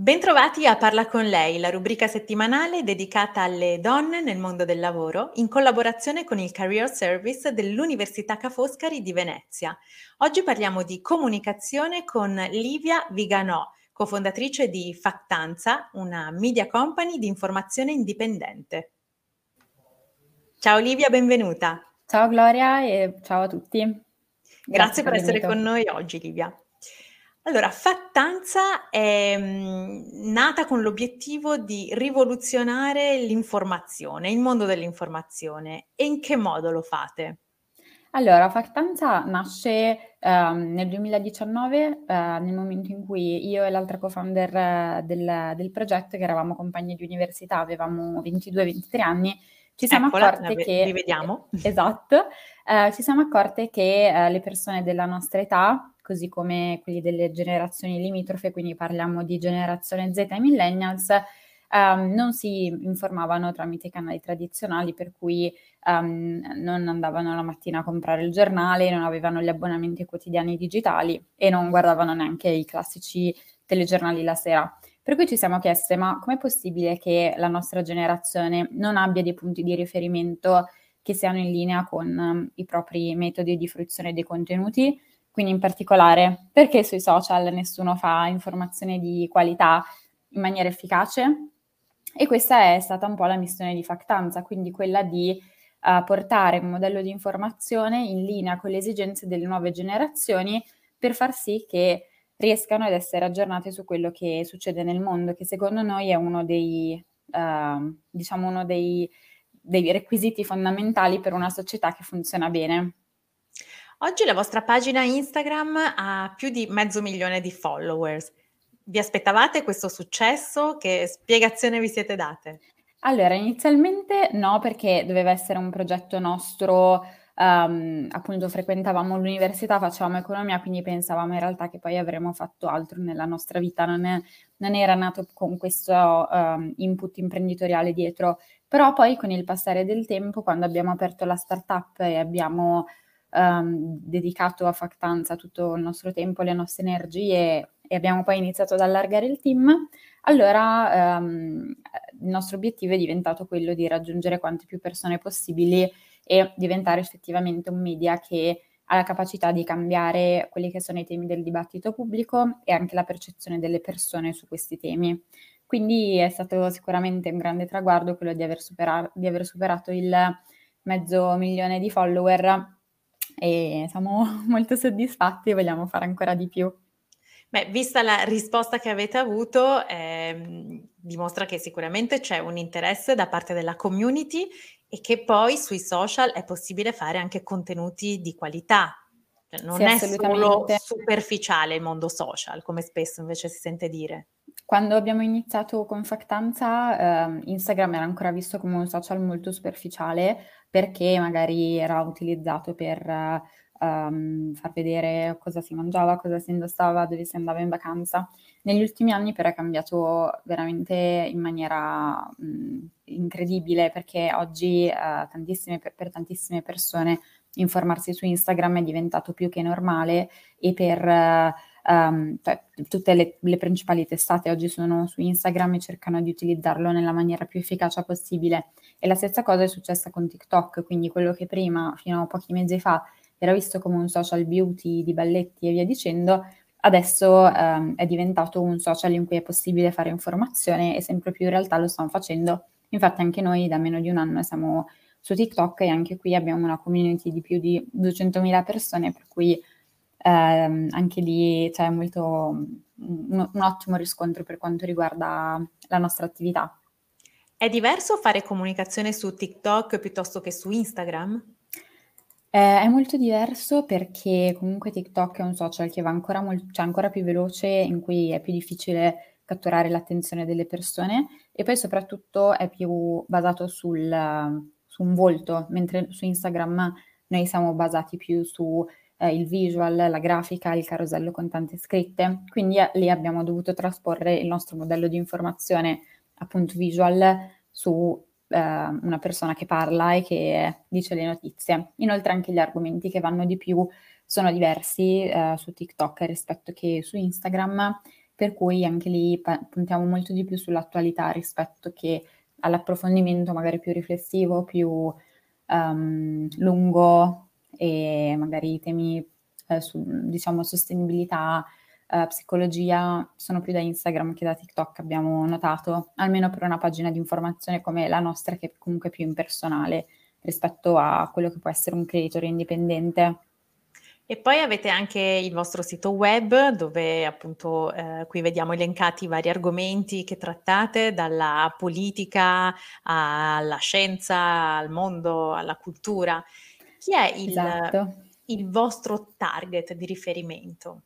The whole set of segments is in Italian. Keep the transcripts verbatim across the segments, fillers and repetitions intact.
Bentrovati a Parla con Lei, la rubrica settimanale dedicata alle donne nel mondo del lavoro in collaborazione con il Career Service dell'Università Ca' Foscari di Venezia. Oggi parliamo di comunicazione con Livia Viganò, cofondatrice di Factanza, una media company di informazione indipendente. Ciao Livia, benvenuta. Ciao Gloria e ciao a tutti. Grazie, Grazie per essere con noi oggi, Livia. Allora, Factanza è mh, nata con l'obiettivo di rivoluzionare l'informazione, il mondo dell'informazione. E in che modo lo fate? Allora, Factanza nasce um, nel duemiladiciannove, uh, nel momento in cui io e l'altra co-founder uh, del, del progetto, che eravamo compagne di università, avevamo ventidue ventitré anni, Ci siamo, Eccola, accorte che, rivediamo. Esatto, eh, ci siamo accorte che eh, le persone della nostra età, così come quelli delle generazioni limitrofe, quindi parliamo di generazione Z e millennials, ehm, non si informavano tramite i canali tradizionali, per cui ehm, non andavano la mattina a comprare il giornale, non avevano gli abbonamenti quotidiani digitali e non guardavano neanche i classici telegiornali la sera. Per cui ci siamo chieste, ma com'è possibile che la nostra generazione non abbia dei punti di riferimento che siano in linea con um, i propri metodi di fruizione dei contenuti? Quindi in particolare, perché sui social nessuno fa informazione di qualità in maniera efficace? E questa è stata un po' la missione di Factanza, quindi quella di uh, portare un modello di informazione in linea con le esigenze delle nuove generazioni per far sì che riescano ad essere aggiornate su quello che succede nel mondo, che secondo noi è uno dei, uh, diciamo uno dei, dei requisiti fondamentali per una società che funziona bene. Oggi la vostra pagina Instagram ha più di mezzo milione di followers. Vi aspettavate questo successo? Che spiegazione vi siete date? Allora, inizialmente no, perché doveva essere un progetto nostro. Um, appunto frequentavamo l'università, facevamo economia, quindi pensavamo in realtà che poi avremmo fatto altro nella nostra vita, non, è, non era nato con questo um, input imprenditoriale dietro, però poi con il passare del tempo, quando abbiamo aperto la startup e abbiamo um, dedicato a Factanza tutto il nostro tempo, le nostre energie e abbiamo poi iniziato ad allargare il team, allora um, il nostro obiettivo è diventato quello di raggiungere quante più persone possibili e diventare effettivamente un media che ha la capacità di cambiare quelli che sono i temi del dibattito pubblico e anche la percezione delle persone su questi temi. Quindi è stato sicuramente un grande traguardo quello di aver, superar- di aver superato il mezzo milione di follower e siamo molto soddisfatti e vogliamo fare ancora di più. Beh, vista la risposta che avete avuto, eh, dimostra che sicuramente c'è un interesse da parte della community e che poi sui social è possibile fare anche contenuti di qualità, cioè, non sì, è solo superficiale il mondo social, come spesso invece si sente dire. Quando abbiamo iniziato con Factanza, eh, Instagram era ancora visto come un social molto superficiale, perché magari era utilizzato per um, far vedere cosa si mangiava, cosa si indossava, dove si andava in vacanza. Negli ultimi anni però è cambiato veramente in maniera mh, incredibile, perché oggi uh, tantissime, per, per tantissime persone informarsi su Instagram è diventato più che normale e per uh, um, t- tutte le, le principali testate oggi sono su Instagram e cercano di utilizzarlo nella maniera più efficace possibile. E la stessa cosa è successa con TikTok, quindi quello che prima, fino a pochi mesi fa, era visto come un social beauty di balletti e via dicendo, adesso um, è diventato un social in cui è possibile fare informazione e sempre più in realtà lo stanno facendo. Infatti anche noi da meno di un anno siamo su TikTok e anche qui abbiamo una community di più di duecentomila persone, per cui ehm, anche lì c'è molto un, un ottimo riscontro per quanto riguarda la nostra attività. È diverso fare comunicazione su TikTok piuttosto che su Instagram? Eh, è molto diverso, perché comunque TikTok è un social che va ancora, molto, cioè ancora più veloce, in cui è più difficile catturare l'attenzione delle persone, e poi soprattutto è più basato sul, su un volto, mentre su Instagram noi siamo basati più su eh, il visual, la grafica, il carosello con tante scritte, quindi eh, lì abbiamo dovuto trasporre il nostro modello di informazione appunto visual su eh, una persona che parla e che dice le notizie. Inoltre anche gli argomenti che vanno di più sono diversi eh, su TikTok rispetto che su Instagram, per cui anche lì puntiamo molto di più sull'attualità rispetto che all'approfondimento magari più riflessivo, più um, lungo, e magari temi eh, su, diciamo, sostenibilità, eh, psicologia, sono più da Instagram che da TikTok, abbiamo notato, almeno per una pagina di informazione come la nostra, che è comunque più impersonale rispetto a quello che può essere un creatore indipendente. E poi avete anche il vostro sito web, dove appunto eh, qui vediamo elencati i vari argomenti che trattate, dalla politica alla scienza, al mondo, alla cultura. Chi è il, esatto. il vostro target di riferimento?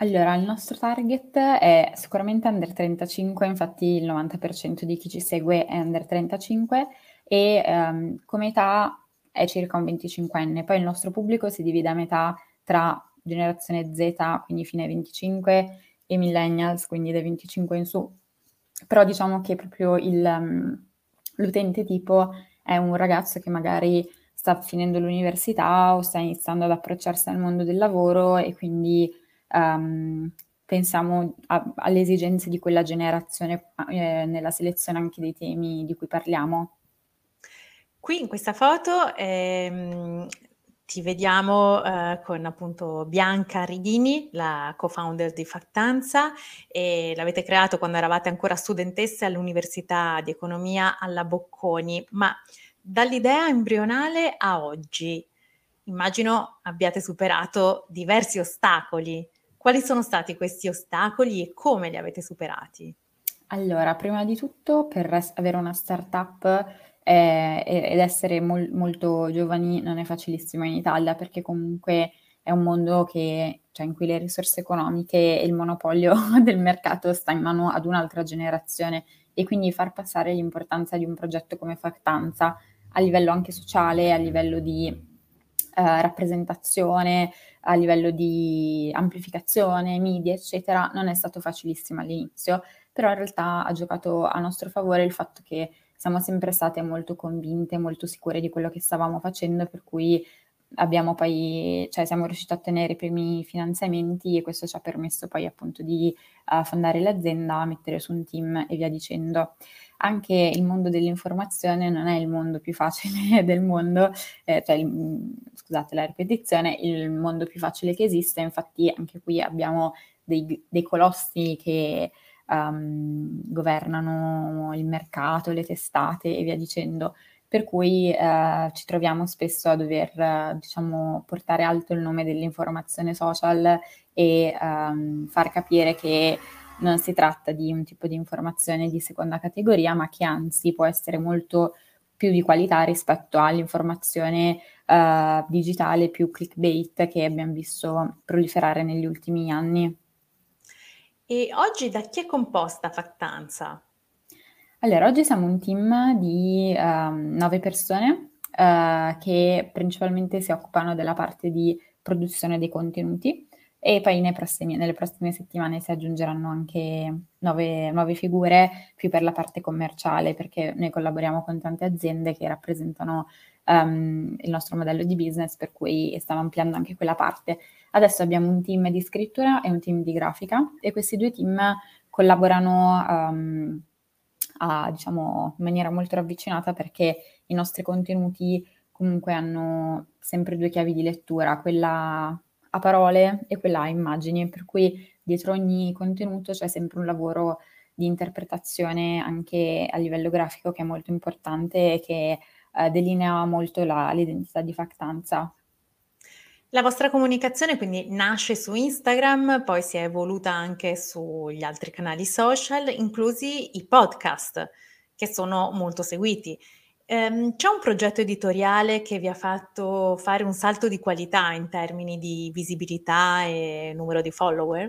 Allora, il nostro target è sicuramente under trentacinque, infatti il novanta per cento di chi ci segue è under trentacinque, e ehm, come età è circa un venticinquenne, poi il nostro pubblico si divide a metà tra generazione Z, quindi fino ai venticinque, e millennials, quindi dai venticinque in su, però diciamo che proprio il, um, l'utente tipo è un ragazzo che magari sta finendo l'università o sta iniziando ad approcciarsi al mondo del lavoro, e quindi um, pensiamo a, alle esigenze di quella generazione eh, nella selezione anche dei temi di cui parliamo. Qui in questa foto ehm, ti vediamo eh, con appunto Bianca Righini, la co-founder di Factanza, e l'avete creato quando eravate ancora studentesse all'Università di Economia alla Bocconi, ma dall'idea embrionale a oggi immagino abbiate superato diversi ostacoli. Quali sono stati questi ostacoli e come li avete superati? Allora, prima di tutto, per avere una startup Eh, ed essere mol, molto giovani non è facilissimo in Italia, perché comunque è un mondo che, cioè, in cui le risorse economiche e il monopolio del mercato sta in mano ad un'altra generazione, e quindi far passare l'importanza di un progetto come Factanza a livello anche sociale, a livello di eh, rappresentazione, a livello di amplificazione, media eccetera, non è stato facilissimo all'inizio, però in realtà ha giocato a nostro favore il fatto che siamo sempre state molto convinte, molto sicure di quello che stavamo facendo, per cui abbiamo poi, cioè siamo riusciti a ottenere i primi finanziamenti, e questo ci ha permesso poi appunto di uh, fondare l'azienda, mettere su un team e via dicendo. Anche il mondo dell'informazione non è il mondo più facile del mondo, eh, cioè il, scusate la ripetizione, il mondo più facile che esiste, infatti anche qui abbiamo dei, dei colossi che Um, governano il mercato, le testate e via dicendo, per cui uh, ci troviamo spesso a dover uh, diciamo portare alto il nome dell'informazione social e um, far capire che non si tratta di un tipo di informazione di seconda categoria, ma che anzi può essere molto più di qualità rispetto all'informazione uh, digitale più clickbait che abbiamo visto proliferare negli ultimi anni. E oggi da chi è composta Factanza? Allora, oggi siamo un team di um, nove persone uh, che principalmente si occupano della parte di produzione dei contenuti, e poi nei prossimi, nelle prossime settimane si aggiungeranno anche nuove, nuove figure più per la parte commerciale, perché noi collaboriamo con tante aziende che rappresentano um, il nostro modello di business, per cui stiamo ampliando anche quella parte. Adesso abbiamo un team di scrittura e un team di grafica, e questi due team collaborano um, a, diciamo, in maniera molto ravvicinata, perché i nostri contenuti comunque hanno sempre due chiavi di lettura, quella a parole e quella a immagini, per cui dietro ogni contenuto c'è sempre un lavoro di interpretazione anche a livello grafico che è molto importante e che eh, delinea molto la, l'identità di Factanza. La vostra comunicazione quindi nasce su Instagram, poi si è evoluta anche sugli altri canali social, inclusi i podcast, che sono molto seguiti. Ehm, c'è un progetto editoriale che vi ha fatto fare un salto di qualità in termini di visibilità e numero di follower?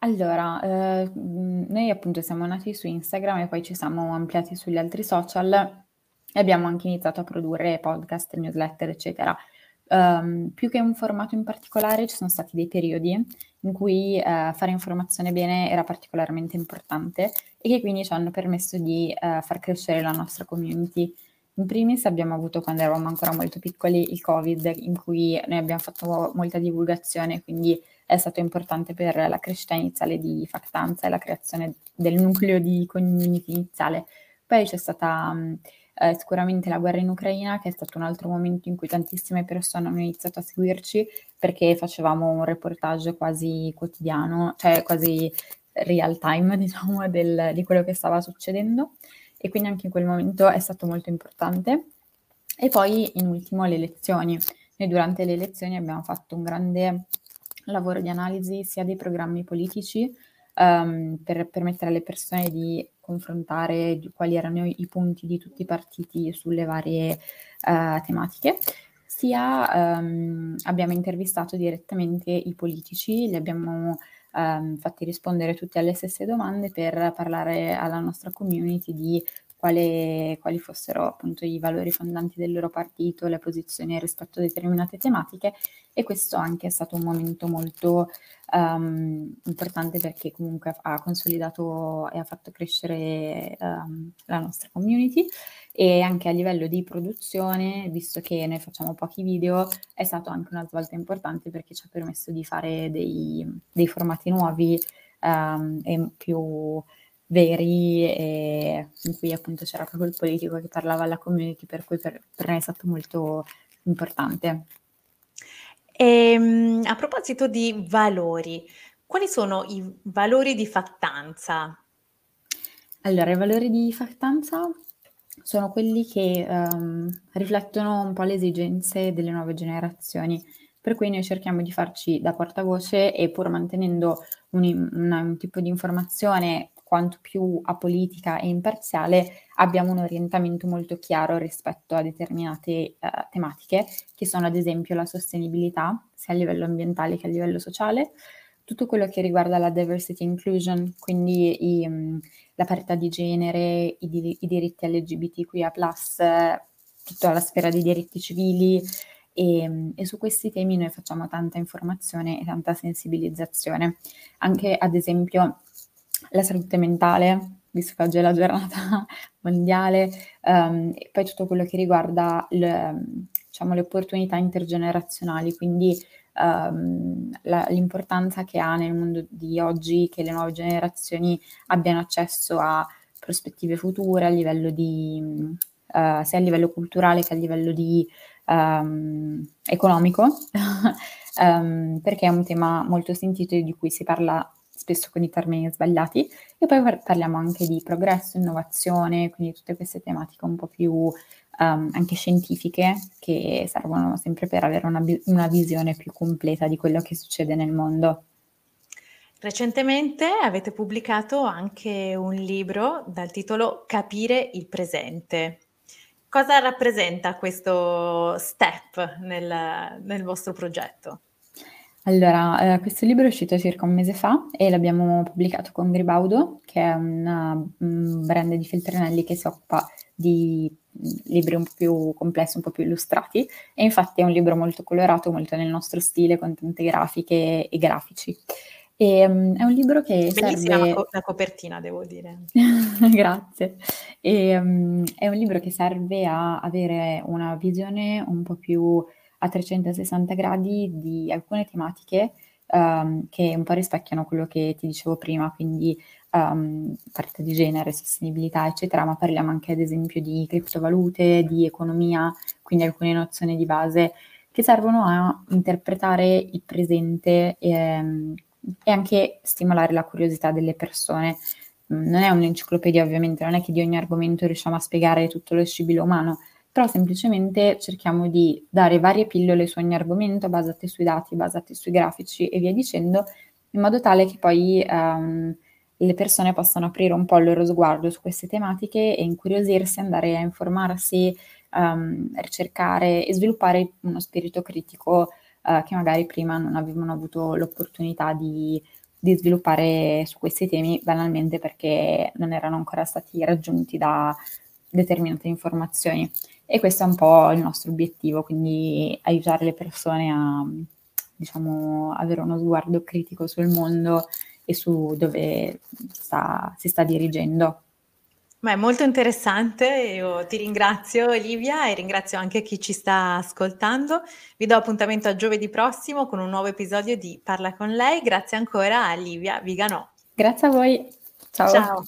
Allora, eh, mh, noi appunto siamo nati su Instagram e poi ci siamo ampliati sugli altri social e abbiamo anche iniziato a produrre podcast, newsletter, eccetera. Um, più che un formato in particolare, ci sono stati dei periodi in cui uh, fare informazione bene era particolarmente importante e che quindi ci hanno permesso di uh, far crescere la nostra community. In primis abbiamo avuto, quando eravamo ancora molto piccoli, il Covid, in cui noi abbiamo fatto molta divulgazione, quindi è stato importante per la crescita iniziale di Factanza e la creazione del nucleo di community iniziale. Poi c'è stata um, eh, sicuramente la guerra in Ucraina, che è stato un altro momento in cui tantissime persone hanno iniziato a seguirci, perché facevamo un reportage quasi quotidiano, cioè quasi real time, diciamo, del, di quello che stava succedendo, e quindi anche in quel momento è stato molto importante. E poi in ultimo le elezioni. Noi durante le elezioni abbiamo fatto un grande lavoro di analisi sia dei programmi politici um, per permettere alle persone di confrontare di quali erano i punti di tutti i partiti sulle varie uh, tematiche, sia um, abbiamo intervistato direttamente i politici, li abbiamo um, fatti rispondere tutti alle stesse domande per parlare alla nostra community di quale, quali fossero appunto i valori fondanti del loro partito, le posizioni rispetto a determinate tematiche, e questo anche è stato un momento molto um, importante, perché comunque ha consolidato e ha fatto crescere um, la nostra community. E anche a livello di produzione, visto che noi facciamo pochi video, è stato anche una svolta importante, perché ci ha permesso di fare dei, dei formati nuovi um, e più veri, e in cui appunto c'era proprio il politico che parlava alla community, per cui per, per me è stato molto importante. E, a proposito di valori, quali sono i valori di Factanza? Allora, i valori di Factanza sono quelli che um, riflettono un po' le esigenze delle nuove generazioni, per cui noi cerchiamo di farci da portavoce, e pur mantenendo un, un, un tipo di informazione quanto più apolitica e imparziale, abbiamo un orientamento molto chiaro rispetto a determinate uh, tematiche, che sono ad esempio la sostenibilità, sia a livello ambientale che a livello sociale, tutto quello che riguarda la diversity inclusion, quindi i, mh, la parità di genere, i, dir- i diritti L G B T Q I A plus, tutta la sfera dei diritti civili, E, e su questi temi noi facciamo tanta informazione e tanta sensibilizzazione. Anche ad esempio la salute mentale, visto che oggi è la giornata mondiale, um, e poi tutto quello che riguarda le, diciamo, le opportunità intergenerazionali, quindi um, la, l'importanza che ha nel mondo di oggi che le nuove generazioni abbiano accesso a prospettive future a livello di, uh, sia a livello culturale che a livello di um, economico, um, perché è un tema molto sentito e di cui si parla spesso con i termini sbagliati. E poi parliamo anche di progresso, innovazione, quindi tutte queste tematiche un po' più um, anche scientifiche, che servono sempre per avere una, una visione più completa di quello che succede nel mondo. Recentemente avete pubblicato anche un libro dal titolo Capire il presente. Cosa rappresenta questo step nel, nel vostro progetto? Allora, eh, questo libro è uscito circa un mese fa e l'abbiamo pubblicato con Gribaudo, che è una, un brand di Feltrinelli che si occupa di libri un po' più complessi, un po' più illustrati, e infatti è un libro molto colorato, molto nel nostro stile, con tante grafiche e grafici. E, um, è un libro che bellissima serve... la, co- la copertina, devo dire. Grazie. E, um, è un libro che serve a avere una visione un po' più a trecentosessanta gradi di alcune tematiche um, che un po' rispecchiano quello che ti dicevo prima, quindi um, parità di genere, sostenibilità, eccetera, ma parliamo anche ad esempio di criptovalute, di economia, quindi alcune nozioni di base che servono a interpretare il presente e, e anche stimolare la curiosità delle persone. Non è un'enciclopedia, ovviamente, non è che di ogni argomento riusciamo a spiegare tutto lo scibile umano, però semplicemente cerchiamo di dare varie pillole su ogni argomento, basate sui dati, basate sui grafici e via dicendo, in modo tale che poi um, le persone possano aprire un po' il loro sguardo su queste tematiche e incuriosirsi, andare a informarsi, um, ricercare e sviluppare uno spirito critico uh, che magari prima non avevano avuto l'opportunità di di sviluppare su questi temi, banalmente perché non erano ancora stati raggiunti da determinate informazioni. E questo è un po' il nostro obiettivo, quindi aiutare le persone a, diciamo, avere uno sguardo critico sul mondo e su dove sta, si sta dirigendo. Ma è molto interessante, io ti ringrazio Livia e ringrazio anche chi ci sta ascoltando. Vi do appuntamento a giovedì prossimo con un nuovo episodio di Parla con Lei. Grazie ancora a Livia Viganò. Grazie a voi. Ciao. Ciao.